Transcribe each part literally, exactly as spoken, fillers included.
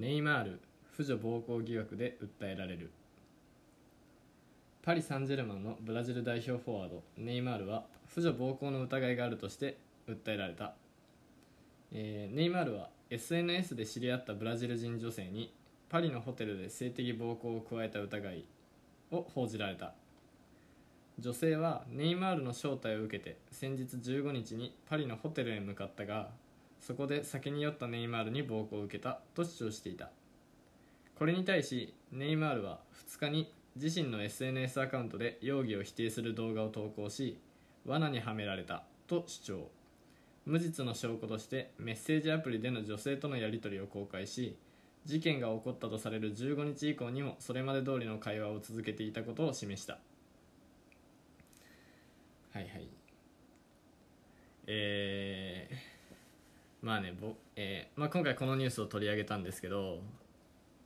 ネイマール婦女暴行疑惑で訴えられる。パリ・サンジェルマンのブラジル代表フォワードネイマールは婦女暴行の疑いがあるとして訴えられた。えー、ネイマールは エスエヌエス で知り合ったブラジル人女性にパリのホテルで性的暴行を加えた疑いを報じられた。女性はネイマールの招待を受けて先日じゅうごにちにパリのホテルへ向かったが、そこで酒に酔ったネイマールに暴行を受けたと主張していた。これに対しネイマールはふつかに自身の エスエヌエス アカウントで容疑を否定する動画を投稿し、罠にはめられたと主張。無実の証拠としてメッセージアプリでの女性とのやり取りを公開し、事件が起こったとされるじゅうごにち以降にもそれまで通りの会話を続けていたことを示した。はいはいえー、まあねぼ、えーまあ、今回このニュースを取り上げたんですけど、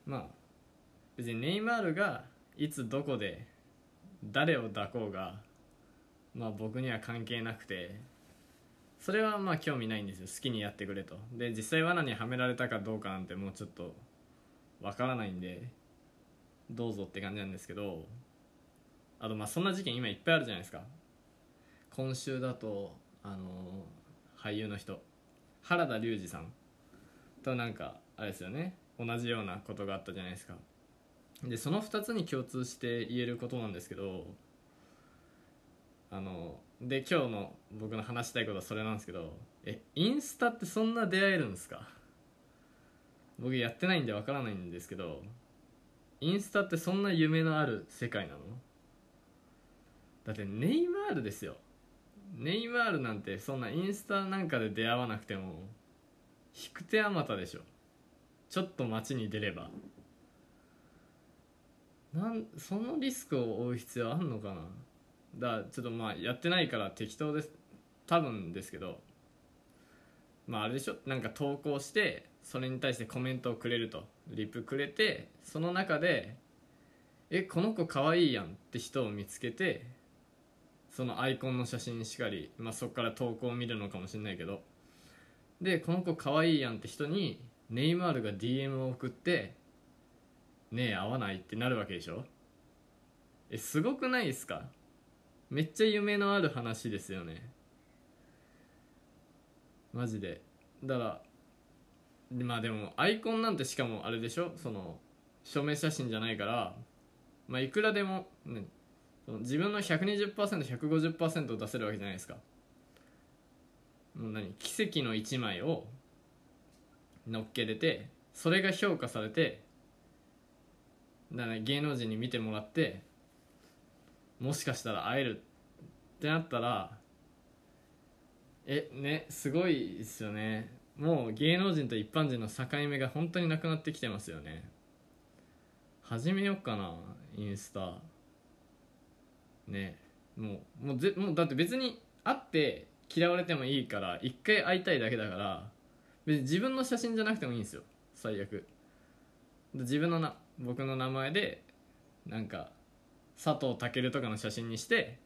まあ別にネイマールがいつどこで誰を抱こうが、まあ、僕には関係なくて、それはまあ興味ないんですよ。好きにやってくれと。で実際罠にはめられたかどうかなんてもうちょっとわからないんでどうぞって感じなんですけど、あとまあそんな事件今いっぱいあるじゃないですか。今週だとあのー、俳優の人原田龍二さんとなんかあれですよね、同じようなことがあったじゃないですか。でそのふたつに共通して言えることなんですけど、あので今日の僕の話したいことはそれなんですけど、えインスタってそんな出会えるんですか？僕やってないんでわからないんですけど、インスタってそんな夢のある世界なの？だってネイマールですよ。ネイマールなんてそんなインスタなんかで出会わなくても引く手あまたでしょ。ちょっと街に出ればなんそのリスクを負う必要あんのかな。だちょっとまあやってないから適当です多分ですけど、まああれでしょ、なんか投稿してそれに対してコメントをくれるとリプくれて、その中でえこの子かわいいやんって人を見つけて、そのアイコンの写真しかり、まあ、そこから投稿を見るのかもしれないけど、でこの子かわいいやんって人にネイマールが ディーエム を送ってねえ合わないってなるわけでしょ。えすごくないですか？めっちゃ夢のある話ですよね、マジで。だからまあでもアイコンなんてしかもあれでしょ、その証明写真じゃないから、まあ、いくらでも、ね、自分の ひゃくにじゅっパーセントひゃくごじゅっパーセント を出せるわけじゃないですか。もう何奇跡のいちまいを乗っけれて、それが評価されて、だから芸能人に見てもらってもしかしたら会えるってなったらえねすごいですよね。もう芸能人と一般人の境目が本当になくなってきてますよね。始めようかなインスタね。もうもうぜもうだって別に会って嫌われてもいいから一回会いたいだけだから、別に自分の写真じゃなくてもいいんですよ最悪。自分のな僕の名前でなんか佐藤健とかの写真にして、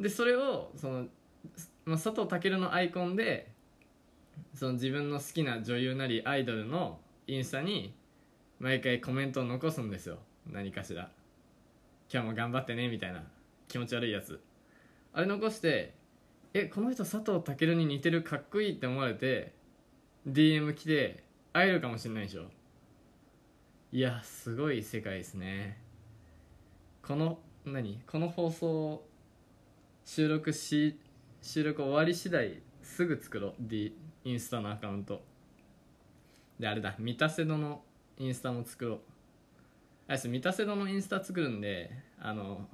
でそれをその、まあ、佐藤健のアイコンでその自分の好きな女優なりアイドルのインスタに毎回コメントを残すんですよ。何かしら今日も頑張ってねみたいな気持ち悪いやつ、あれ残してえこの人佐藤健に似てるかっこいいって思われて ディーエム 来て会えるかもしれないでしょ。いやすごい世界ですね。この何この放送を収録し収録終わり次第すぐ作ろう、D、インスタのアカウントであれだ三田瀬戸のインスタも作ろう。あれです三田瀬戸のインスタ作るんで、あの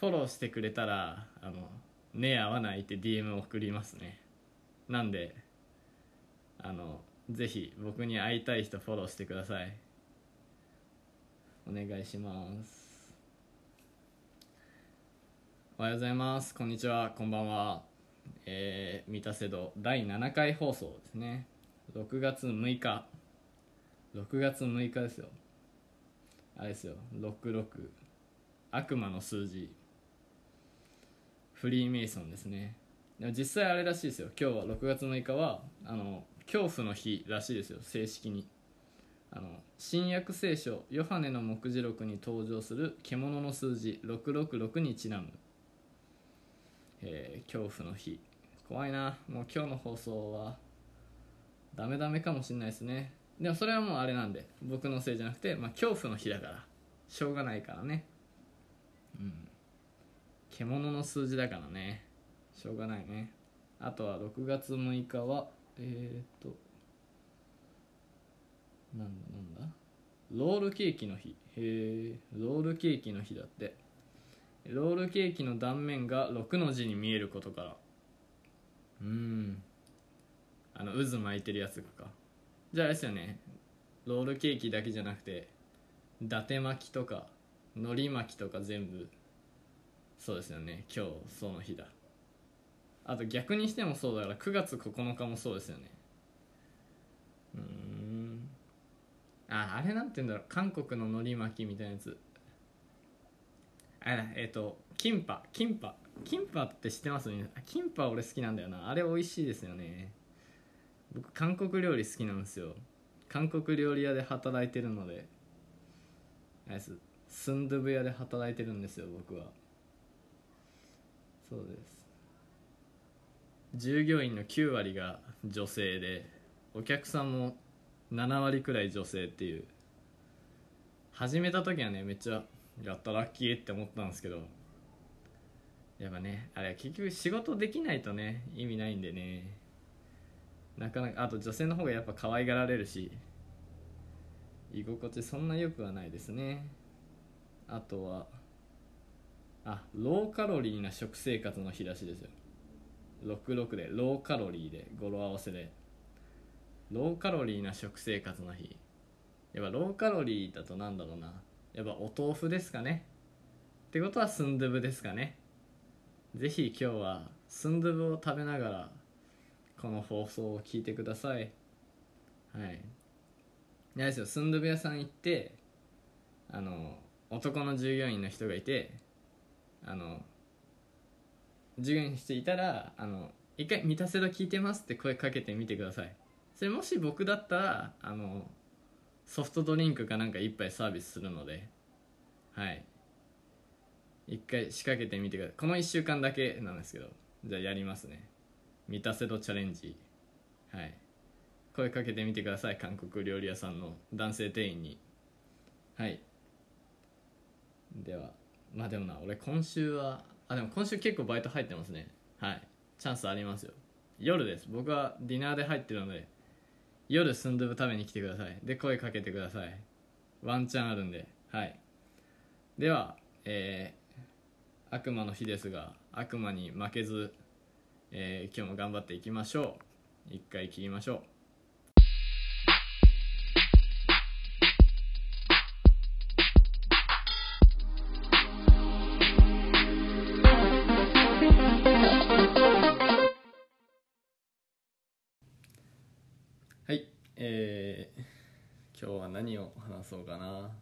フォローしてくれたらあのねえ合わないって ディーエム を送りますね。なんであのぜひ僕に会いたい人フォローしてください、お願いします。おはようございます、こんにちは、こんばんは。えー、三田瀬戸だいななかい放送ですね。ろくがつむいかろくがつむいかですよ。あれですよろくろく悪魔の数字フリーメイソンですね。でも実際あれらしいですよ、今日はろくがつむいかはあの恐怖の日らしいですよ、正式に。あの新約聖書ヨハネの黙示録に登場する獣の数字ろくろくろくにちなむ、えー、恐怖の日。怖いな。もう今日の放送はダメダメかもしれないですね。でもそれはもうあれなんで、僕のせいじゃなくて、まあ、恐怖の日だからしょうがないからね。うん、獣の数字だからね、しょうがないね。あとはろくがつむいかはえっとなんだなんだロールケーキの日。へえ、ロールケーキの日だって。ロールケーキの断面がろくの字に見えることから。うーん、あの渦巻いてるやつか。じゃああれですよね、ロールケーキだけじゃなくて伊達巻きとか海苔巻きとか全部そうですよね、今日その日だ。あと逆にしてもそうだから、くがつここのかもそうですよね。うーん、あ、あれなんて言うんだろう、韓国の海苔巻きみたいなやつ。あれ、えっとキンパキンパキンパって知ってます？キンパ俺好きなんだよな。あれ美味しいですよね。僕韓国料理好きなんですよ。韓国料理屋で働いてるので、あれです、スンドゥブ屋で働いてるんですよ僕は。そうです。従業員のきゅうわりが女性で、お客さんもななわりくらい女性っていう。始めた時はね、めっちゃやったラッキーって思ったんですけど、やっぱね、あれ結局仕事できないとね意味ないんでね。なかなか、あと女性の方がやっぱ可愛がられるし、居心地そんな良くはないですね。あとはあローカロリーな食生活の日らしいですよ。ろくろくでローカロリーで語呂合わせでローカロリーな食生活の日。やっぱローカロリーだとなんだろうな、やっぱお豆腐ですかね。ってことはスンドゥブですかね。ぜひ今日はスンドゥブを食べながらこの放送を聞いてください。はい。いやですよ、スンドゥブ屋さん行って、あの男の従業員の人がいて、あの従業員の人いたら、あの一回「満たせろ聞いてます」って声かけてみてください。それもし僕だったら、あのソフトドリンクかなんか一杯サービスするので、はい。一回仕掛けてみてください。このいっしゅうかんだけなんですけど、じゃあやりますね。満たせろチャレンジ。はい。声かけてみてください、韓国料理屋さんの男性店員に。はい。では、まあでもな、俺今週は、あ、でも今週結構バイト入ってますね。はい。チャンスありますよ。夜です。僕はディナーで入ってるので、夜スンドゥブ食べに来てください。で、声かけてください。ワンチャンあるんで。はい。では、えー、悪魔の日ですが、悪魔に負けず、えー、今日も頑張っていきましょう。一回切りましょう。はい、えー、今日は何を話そうかな。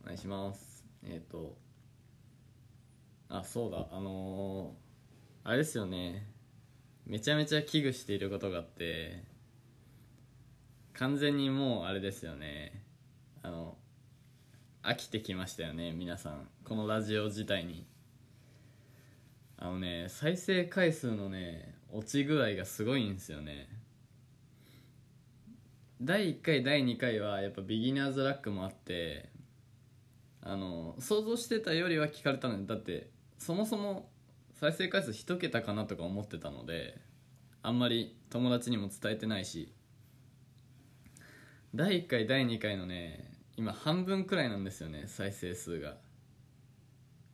お願いします。えっと、あ、そうだ、あのー、あれですよね。めちゃめちゃ危惧していることがあって、完全にもうあれですよね、あの飽きてきましたよね皆さん、このラジオ自体に。あのね、再生回数のね落ち具合がすごいんですよね。だいいっかいだいにかいはやっぱビギナーズラックもあって、あの想像してたよりは聞かれたのに。だってそもそも再生回数一桁かなとか思ってたので、あんまり友達にも伝えてないし、だいいっかいだいにかいのね今半分くらいなんですよね再生数が。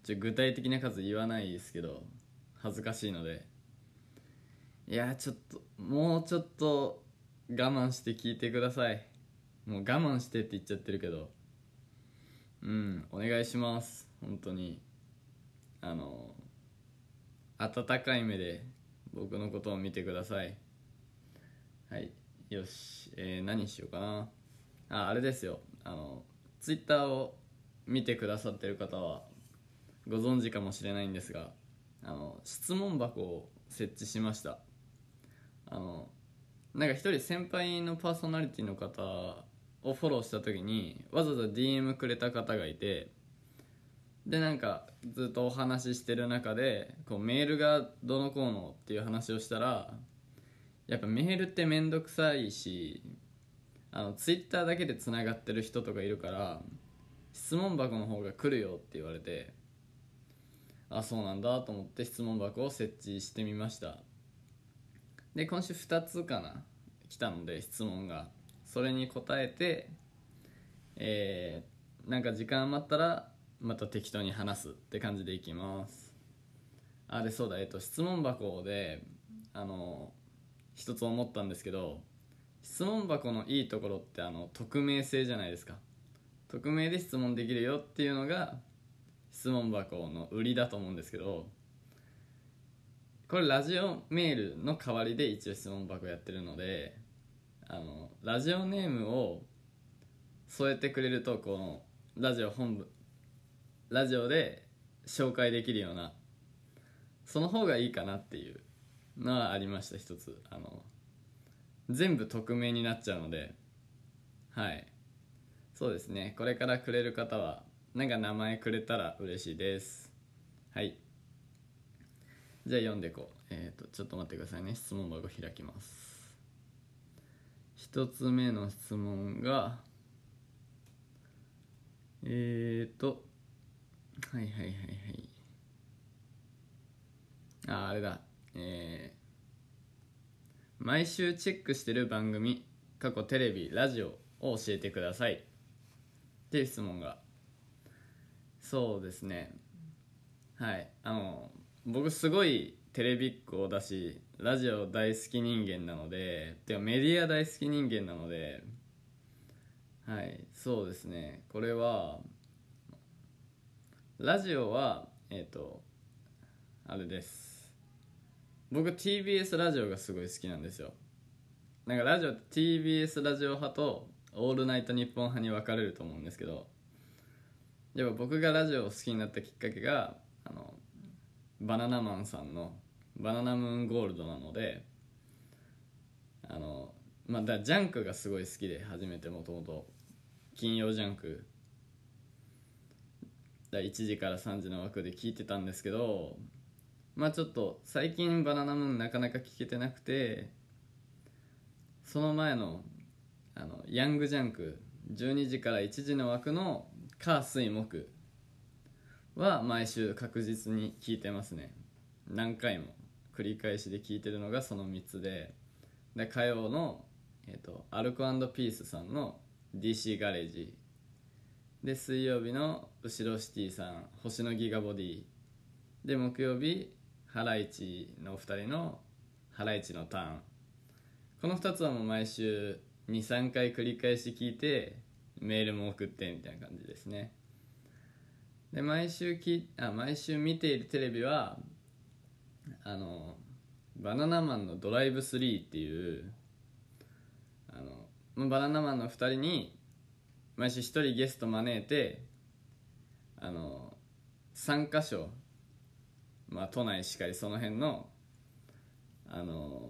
ちょ具体的な数言わないですけど恥ずかしいので、いやーちょっともうちょっと我慢して聞いてください。もう我慢してって言っちゃってるけど、うん、お願いします。本当にあのー温かい目で僕のことを見てください。はい、よし、えー、何しようかな。あ、あれですよ、あのツイッターを見てくださってる方はご存知かもしれないんですが、あの質問箱を設置しました。あのなんか一人先輩のパーソナリティの方をフォローした時にわざわざ ディーエム くれた方がいて、でなんかずっとお話ししてる中でこうメールがどのこうのっていう話をしたら、やっぱメールってめんどくさいし、あのツイッターだけでつながってる人とかいるから質問箱の方が来るよって言われて、あ、そうなんだと思って質問箱を設置してみました。で今週ふたつかな来たので質問が、それに答えて、えー、なんか時間余ったらまた適当に話すって感じでいきます。あ、でそうだ、えっと質問箱であの一つ思ったんですけど、質問箱のいいところってあの匿名性じゃないですか。匿名で質問できるよっていうのが質問箱の売りだと思うんですけど、これラジオメールの代わりで一応質問箱やってるので、あのラジオネームを添えてくれるとこのラジオ本部ラジオで紹介できるような、その方がいいかなっていうのはありました。一つあの全部匿名になっちゃうので、はいそうですね、これからくれる方はなんか名前くれたら嬉しいです。はい、じゃあ読んでいこう。えっとちょっと待ってくださいね。質問箱開きます。一つ目の質問がえっとはいはいはいはい、あ、あれだ、えー、毎週チェックしてる番組過去テレビラジオを教えてくださいっていう質問が。そうですね、はい、あの僕すごいテレビっ子だしラジオ大好き人間なので、てかメディア大好き人間なので、はいそうですね、これはラジオはえっとあれです、僕 ティービーエス ラジオがすごい好きなんですよ。なんかラジオって ティービーエス ラジオ派とオールナイトニッポン派に分かれると思うんですけど、やっぱ僕がラジオを好きになったきっかけがあのバナナマンさんのバナナムーンゴールドなので、あのまあ、だジャンクがすごい好きで、初めてもともと金曜ジャンクだいちじからさんじの枠で聞いてたんですけど、まあちょっと最近バナナムーンなかなか聞けてなくて、その前のあのヤングジャンクじゅうにじからいちじの枠の火水木は毎週確実に聞いてますね。何回も繰り返しで聞いてるのがそのみっつで、で火曜の、えーと、アルコ&ピースさんの ディーシー ガレージで、水曜日の後ろシティさん星のギガボディで、木曜日ハライチのお二人のハライチのターン、このふたつはもう毎週 に,さん 回繰り返し聞いてメールも送ってみたいな感じですね。で毎週きあ毎週見ているテレビはあのバナナマンのドライブスリーっていうあのバナナマンのふたりに毎週ひとりゲスト招いて、あのさんカ所、まあ、都内しかりその辺のあの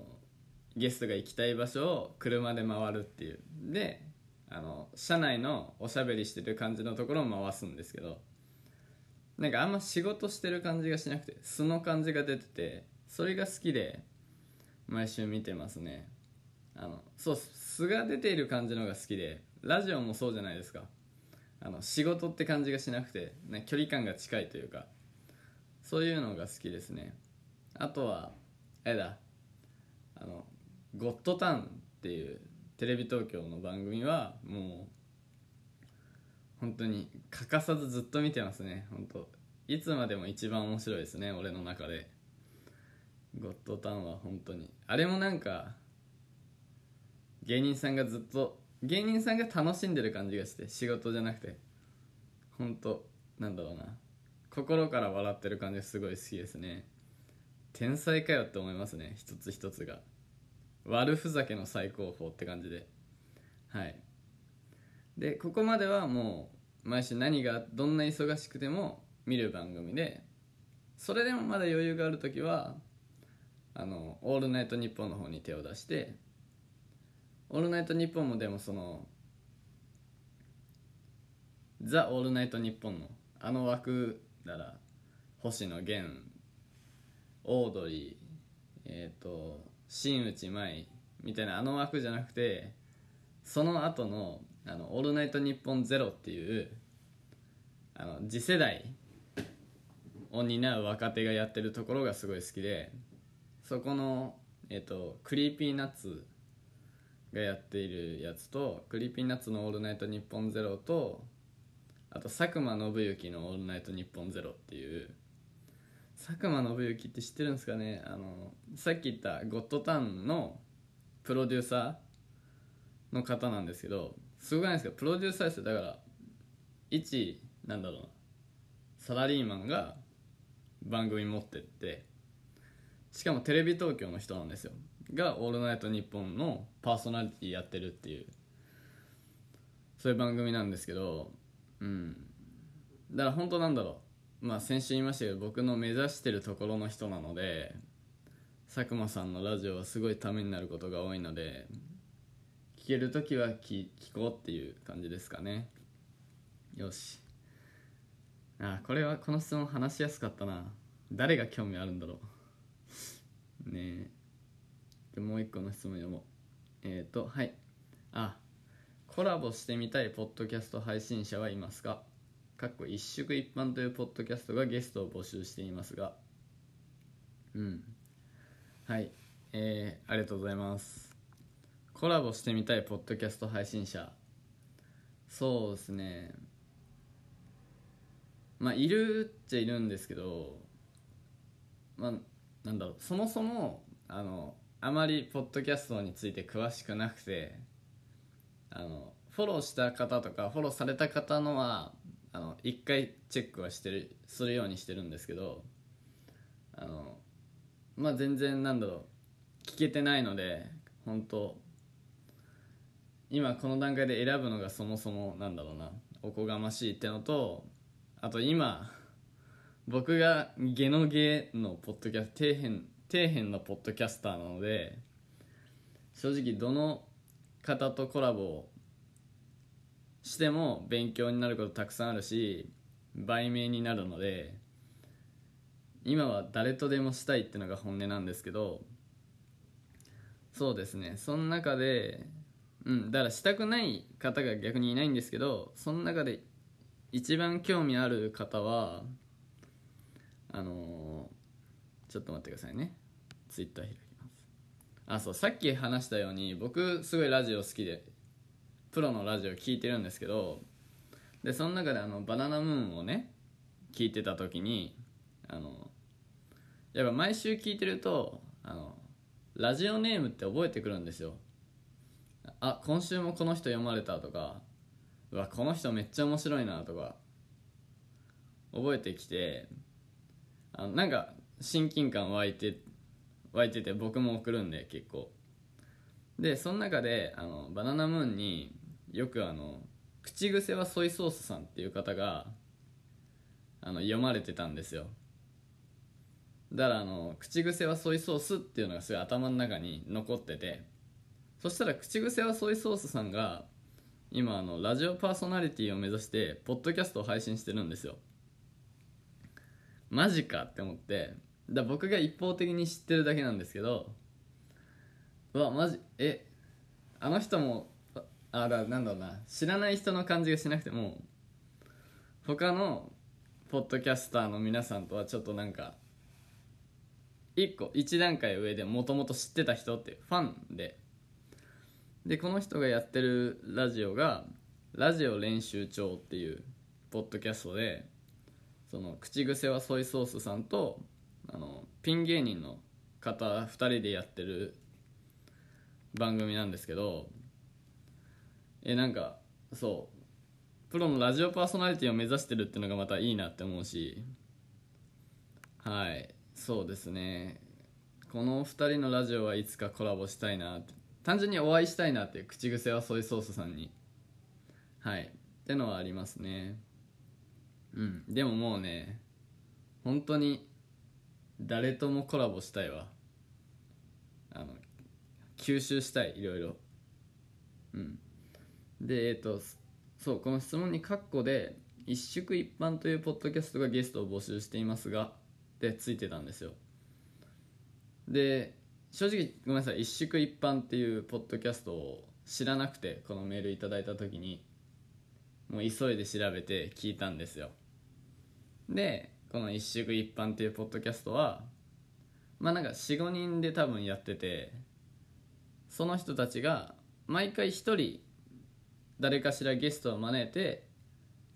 ゲストが行きたい場所を車で回るっていう、であの車内のおしゃべりしてる感じのところを回すんですけど、なんかあんま仕事してる感じがしなくて素の感じが出てて、それが好きで毎週見てますね。あのそう素が出ている感じのが好きで、ラジオもそうじゃないですか、あの仕事って感じがしなくて、ね、距離感が近いというか、そういうのが好きですね。あとはあれだ、あのゴッドタンっていうテレビ東京の番組はもう本当に欠かさずずっと見てますね。本当いつまでも一番面白いですね、俺の中でゴッドタンは。本当にあれもなんか芸人さんがずっと芸人さんが楽しんでる感じがして、仕事じゃなくて本当なんだろうな、心から笑ってる感じがすごい好きですね。天才かよって思いますね、一つ一つが悪ふざけの最高峰って感じで、はいでここまではもう毎週何がどんな忙しくても見る番組で、それでもまだ余裕があるときはあのオールナイトニッポンの方に手を出してオールナイトニッポンもでもそのザ・オールナイトニッポンのあの枠なら星野源、オードリー、えっと新内舞みたいなあの枠じゃなくて、その後のあのオールナイトニッポンゼロっていうあの次世代を担う若手がやってるところがすごい好きで、そこのえっとクリーピーナッツがやっているやつとクリーピーナッツのオールナイトニッポンゼロと、あと佐久間宣行のオールナイトニッポンゼロっていう、佐久間宣行って知ってるんですかね、あのさっき言ったゴッドタンのプロデューサーの方なんですけど、すごくないですか、プロデューサーですよ。だから一なんだろうな、サラリーマンが番組持ってって、しかもテレビ東京の人なんですよがオールナイトニッポンのパーソナリティやってるっていう、そういう番組なんですけど、うんだから本当なんだろう、まあ先週言いましたけど僕の目指してるところの人なので、佐久間さんのラジオはすごいためになることが多いので、聞けるときは 聞, 聞こうっていう感じですかね。よし、あこれはこの質問話しやすかったな。誰が興味あるんだろうねえ。もう一個の質問読もう。えっ、ー、とはい、あコラボしてみたいポッドキャスト配信者はいますか？かっこ一宿一般というポッドキャストがゲストを募集していますが、うんはい、えー、ありがとうございます。コラボしてみたいポッドキャスト配信者、そうですね、まあいるっちゃいるんですけど、まあなんだろう、そもそもあのあまりポッドキャストについて詳しくなくて、あのフォローした方とかフォローされた方のはあの一回チェックはしてるするようにしてるんですけど、あのまあ全然なんだろう、聞けてないので、本当今この段階で選ぶのがそもそもなんだろうな、おこがましいってのと、あと今僕がゲノゲのポッドキャスト底辺底辺のポッドキャスターなので、正直どの方とコラボをしても勉強になることたくさんあるし売名になるので、今は誰とでもしたいってのが本音なんですけど、そうですね、その中でうんだからしたくない方が逆にいないんですけど、その中で一番興味ある方はあのー、ちょっと待ってくださいね、ツイッター開きます。あそう、さっき話したように僕すごいラジオ好きでプロのラジオ聞いてるんですけど、でその中であのバナナムーンをね聞いてた時に、あのやっぱ毎週聞いてるとあのラジオネームって覚えてくるんですよ。あ今週もこの人読まれたとか、うわこの人めっちゃ面白いなとか覚えてきて、あなんか親近感湧いて湧いてて僕も送るんで結構で、その中であのバナナムーンによくあの口癖はソイソースさんっていう方があの読まれてたんですよ。だからあの口癖はソイソースっていうのがすごい頭の中に残ってて、そしたら口癖はソイソースさんが今あのラジオパーソナリティを目指してポッドキャストを配信してるんですよ。マジかって思って、だ僕が一方的に知ってるだけなんですけど、うわマジえあの人もあだなんだろうな、知らない人の感じがしなくても他のポッドキャスターの皆さんとはちょっとなんか一個一段階上で、もともと知ってた人っていうファンででこの人がやってるラジオがラジオ練習帳っていうポッドキャストで、その口癖はソイソースさんとあのピン芸人の方ふたりでやってる番組なんですけど、えなんかそうプロのラジオパーソナリティを目指してるっていうのがまたいいなって思うし、はいそうですね、このふたりのラジオはいつかコラボしたいなって、単純にお会いしたいなっていう、口癖はソイソースさんにはいってのはありますね。うんでももうね本当に誰ともコラボしたいわ、あの吸収したいいろいろうん、でえっとそうこの質問にカッコで一宿一般というポッドキャストがゲストを募集していますがってついてたんですよ。で正直ごめんなさい、一宿一般っていうポッドキャストを知らなくて、このメールいただいた時にもう急いで調べて聞いたんですよ。でこの一宿一般っていうポッドキャストはまあなんか よん,ご 人で多分やってて、その人たちが毎回ひとり誰かしらゲストを招いて、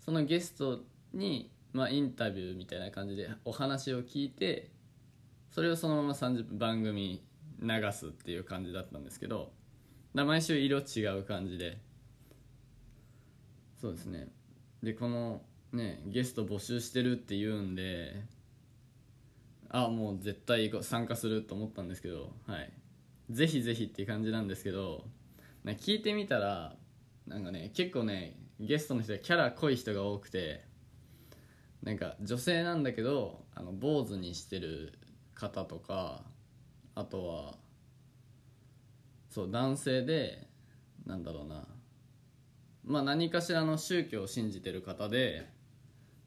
そのゲストにまあインタビューみたいな感じでお話を聞いて、それをそのままさんじゅっぷん番組流すっていう感じだったんですけど、毎週色違う感じで、そうですね。でこのねゲスト募集してるって言うんで、あもう絶対参加すると思ったんですけど、はい、ぜひぜひっていう感じなんですけど、ね、聞いてみたらなんかね結構ねゲストの人はキャラ濃い人が多くて、なんか女性なんだけどあの坊主にしてる方とか、あとはそう男性でなんだろうな、まあ何かしらの宗教を信じてる方で、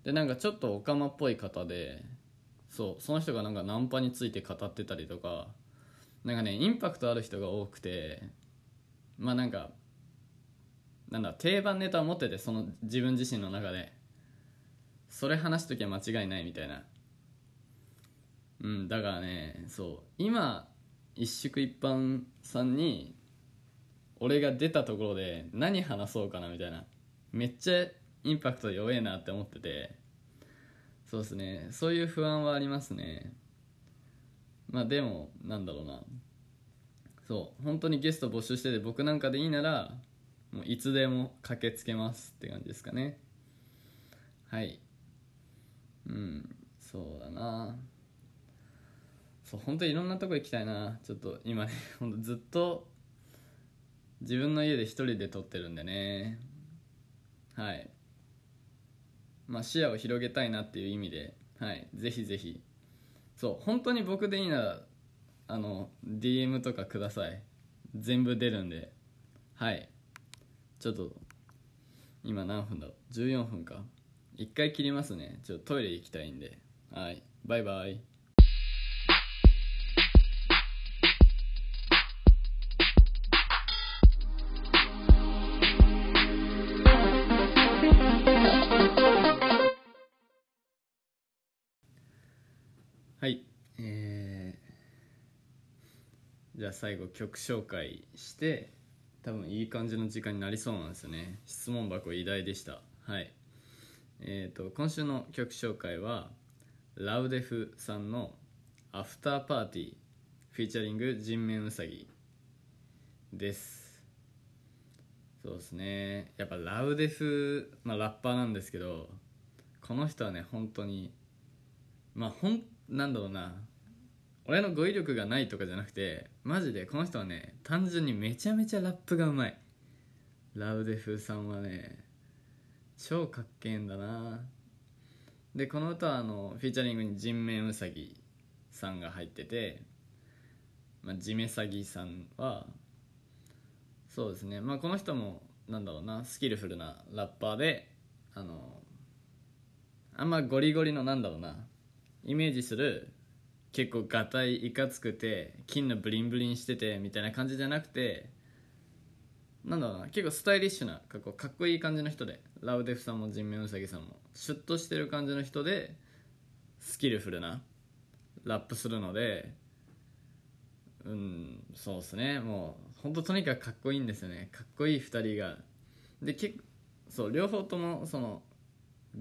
でなんかちょっとオカマっぽい方で、そうその人がなんかナンパについて語ってたりとか、なんかねインパクトある人が多くて、まあなんかなんだ定番ネタを持ってて、その自分自身の中でそれ話しときゃ間違いないみたいな、うんだからねそう今一宿一般さんに俺が出たところで何話そうかなみたいな、めっちゃインパクト弱えなって思ってて、そうですねそういう不安はありますね。まあでもなんだろうな、そう本当にゲスト募集してて、僕なんかでいいならもういつでも駆けつけますって感じですかね。はいうんそうだな、そう本当にいろんなとこ行きたいな。ちょっと今ね本当ずっと自分の家で一人で撮ってるんでね、はいまあ視野を広げたいなっていう意味で、はいぜひぜひ、そう本当に僕でいいならあの ディーエム とかください、全部出るんで、はいちょっと今何分だろう、じゅうよんぷんか、一回切りますね、ちょっとトイレ行きたいんで、はいバイバイ。はい、えー、じゃあ最後曲紹介して、多分いい感じの時間になりそうなんですよね。質問箱偉大でした。はいえーと今週の曲紹介はラウデフさんのアフターパーティーフィーチャリング人面うさぎです。そうですねやっぱラウデフ、まあ、ラッパーなんですけど、この人はね本当にまあ本当になんだろうな、俺の語彙力がないとかじゃなくて、マジでこの人はね単純にめちゃめちゃラップがうまい。ラウデフさんはね超かっけえんだな。でこの歌はあのフィーチャリングに人面うさぎさんが入ってて、まあ、ジメサギさんはそうですねまあこの人もなんだろうなスキルフルなラッパーで、あのあんまゴリゴリのなんだろうなイメージする結構ガタイいかつくて金のブリンブリンしててみたいな感じじゃなくて、なんだろうな結構スタイリッシュなかっこ、かっこいい感じの人で、ラウデフさんも人面うさぎさんもシュッとしてる感じの人でスキルフルなラップするので、うんそうですねもう本当とにかくかっこいいんですよね。かっこいいふたりがで結構そう両方ともその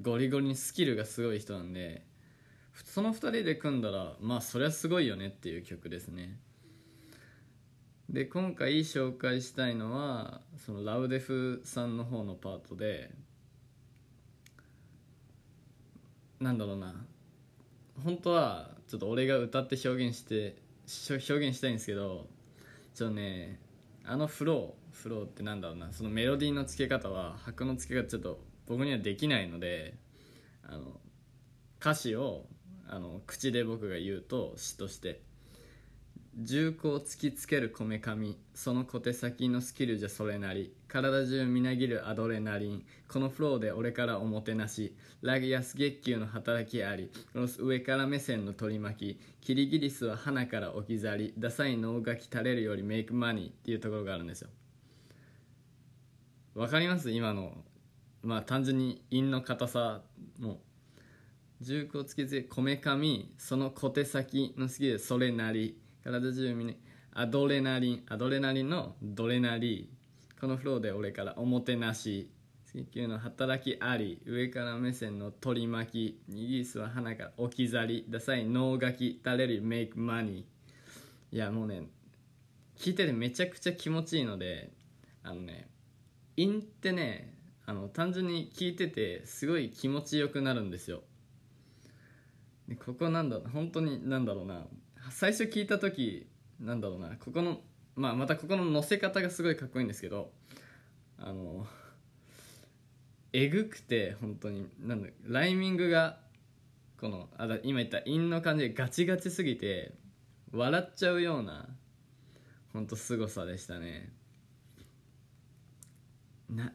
ゴリゴリにスキルがすごい人なんで、そのふたりで組んだらまあそりゃすごいよねっていう曲ですね。で今回紹介したいのはそのラウデフさんの方のパートで、なんだろうな本当はちょっと俺が歌って表現して表現したいんですけど、ちょっとねあのフローフローってなんだろうなそのメロディーの付け方は拍の付け方ちょっと僕にはできないので、あの歌詞をあの口で僕が言うと詩として銃口を突きつけるこめかみ、その小手先のスキルじゃそれなり、体中みなぎるアドレナリン、このフローで俺からおもてなし、ラギアス月給の働きあり、ロス上から目線の取り巻き、キリギリスは花から置き去り、ダサい脳がき垂れるよりメイクマニーっていうところがあるんですよ。わかります？今のまあ単純に韻の硬さも。銃口を突きつけこめかみ、その小手先のスキルでそれなり、体中にアドレナリン、アドレナリンのドレナリー、このフローで俺からおもてなし、月給の働きあり、上から目線の取り巻き、イギリスは花から置き去り、ダサい脳がき垂れるメイクマニー。いやもうね、聞いててめちゃくちゃ気持ちいいので、あのね、韻ってね、あの単純に聞いててすごい気持ちよくなるんですよ。でここなんだろう、本当になんだろうな、最初聞いた時なんだろうな、ここの、まあ、またここの乗せ方がすごいかっこいいんですけど、あのえぐくて本当になんだ、ライミングがこのあ今言った韻の感じがガチガチすぎて笑っちゃうような本当すごさでしたね。な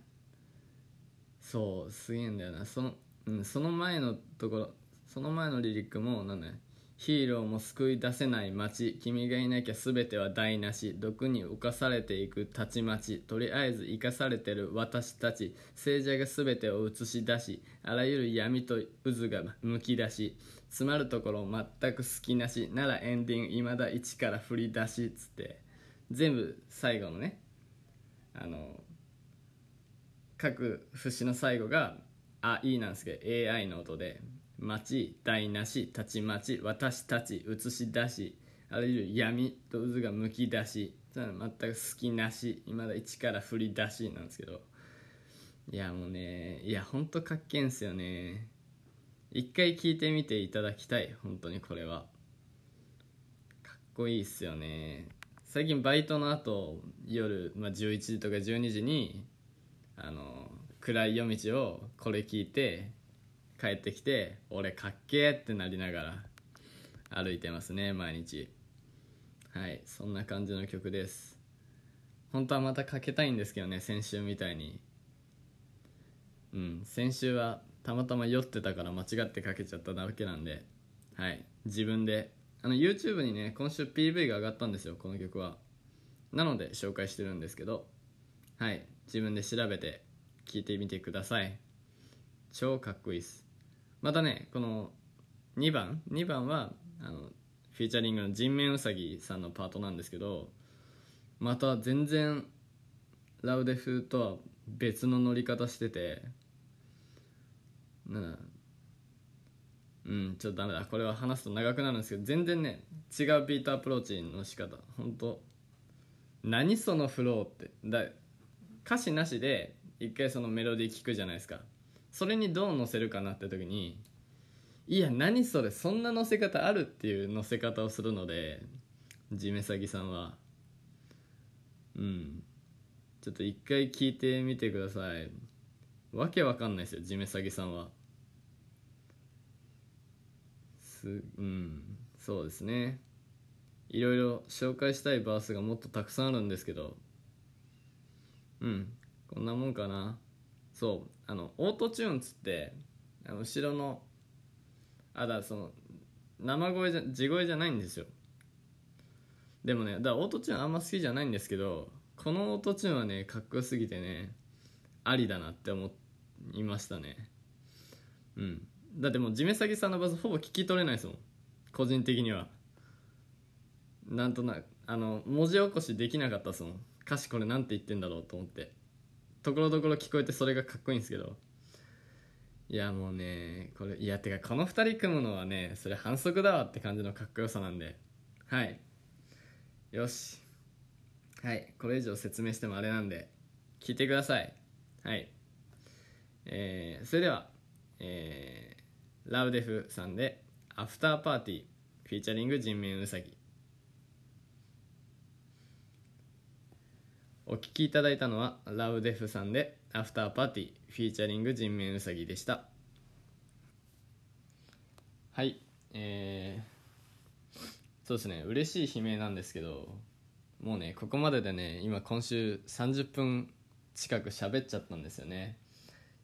そうすげえんだよな、その、うん、その前のところ、その前のリリックもなんだね。ヒーローも救い出せない街、君がいなきゃ全ては台無し、毒に侵されていくたちまち、とりあえず生かされてる私たち、聖者が全てを映し出し、あらゆる闇と渦がむき出し、詰まるところ全く隙なし、ならエンディングいまだ一から振り出しつって、全部最後のね、あの各節の最後が「あいい」なんですけど エーアイ の音で。町、台無し、たちまち、私たち、映し出し、あらゆる闇と渦がむき出し、全く隙なし、未だ一から振り出しなんですけど、いやもうね、いやほんとかっけんすよね。一回聞いてみていただきたい、本当にこれはかっこいいっすよね。最近バイトの後夜、まあ、じゅういちじとかじゅうにじにあの暗い夜道をこれ聞いて帰ってきて、俺かっけーってなりながら歩いてますね、毎日。はい、そんな感じの曲です。本当はまたかけたいんですけどね、先週みたいに。うん、先週はたまたま酔ってたから間違ってかけちゃっただけなんで、はい、自分であの YouTube にね、今週 ピーブイ が上がったんですよ、この曲は。なので紹介してるんですけど、はい、自分で調べて聴いてみてください。超かっこいいです。またね、このにばんにばんはあのフィーチャリングの人面うさぎさんのパートなんですけど、また全然ラウデ風とは別の乗り方してて、なんだ、うんちょっとダメだ、これは話すと長くなるんですけど、全然ね違うビートアプローチの仕方、ほんと何そのフローって、だ歌詞なしで一回そのメロディー聞くじゃないですか。それにどう乗せるかなって時に、いや何それ、そんな乗せ方あるっていう乗せ方をするので、ジメサギさんはうんちょっと一回聞いてみてください。わけわかんないですよ、ジメサギさんは。すうんそうですね、いろいろ紹介したいバースがもっとたくさんあるんですけど、うんこんなもんかな。そうあのオートチューンつって、あの後ろのあだその生声じゃ地声じゃないんですよ。でもね、だオートチューンあんま好きじゃないんですけど、このオートチューンはねかっこよすぎてね、ありだなって思いましたね。うんだってもうジメサギさんのバスほぼ聞き取れないですもん、個人的には。なんとなくあの文字起こしできなかったですもん、歌詞これなんて言ってんだろうと思って、ところどころ聞こえて、それがかっこいいんですけど、いやもうねこれ、いやてかこのふたり組むのはね、それ反則だわって感じのかっこよさなんで、はいよし、はいこれ以上説明してもあれなんで聞いてください。はいえー、それでは、えー、ラウデフさんでアフターパーティーフィーチャリング人面うさぎ。お聞きいただいたのはラウデフさんでアフターパーティーフィーチャリング人面うさぎでした。はい、えー、そうですね、嬉しい悲鳴なんですけど、もうねここまででね、今今週さんじゅっぷん近く喋っちゃったんですよね。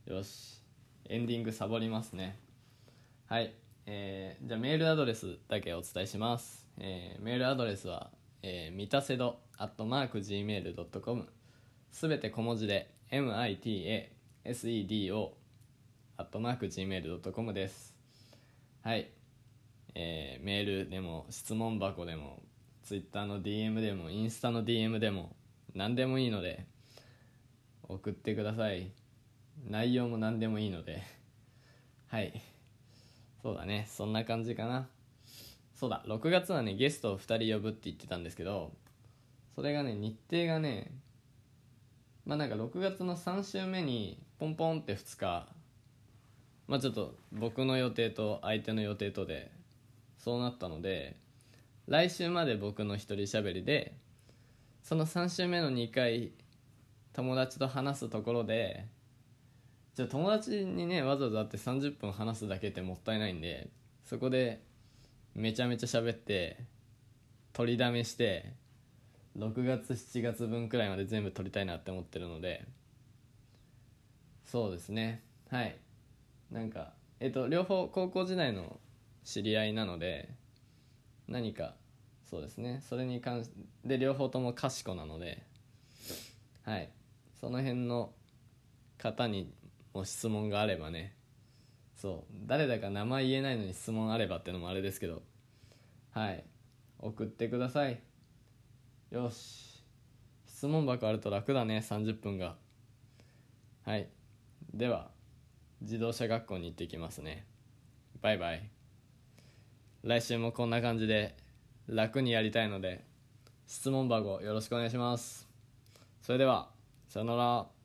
よし、エンディングサボりますね。はい、えー、じゃあメールアドレスだけお伝えします。えー、メールアドレスは、えー、みたせど アットマークジーメールドットコム、 すべて小文字で mitasedoアットマークジーメールドットコム です。はい、えー、メールでも質問箱でもツイッターの ディーエム でもインスタの ディーエム でも何でもいいので送ってください。内容も何でもいいのではい、そうだね、そんな感じかな。そうだ、ろくがつはねゲストをふたり呼ぶって言ってたんですけど、それがね日程がね、まあなんかろくがつのさん週目にポンポンってふつか、まあちょっと僕の予定と相手の予定とでそうなったので、来週まで僕の一人喋りで、そのさん週目のにかい友達と話すところで、じゃあ友達にねわざわざ会ってさんじゅっぷん話すだけってもったいないんで、そこでめちゃめちゃ喋って取りだめしてろくがつしちがつぶんくらいまで全部取りたいなって思ってるので、そうですね、はい、なんかえっと両方高校時代の知り合いなので、何かそうですね、それに関して両方とも賢なので、はい、その辺の方にも質問があればね、そう誰だか名前言えないのに質問あればってのもあれですけど、はい、送ってください。よし、質問箱あると楽だね、さんじゅっぷんが。はい、では自動車学校に行ってきますね。バイバイ。来週もこんな感じで楽にやりたいので、質問箱よろしくお願いします。それでは、さよなら。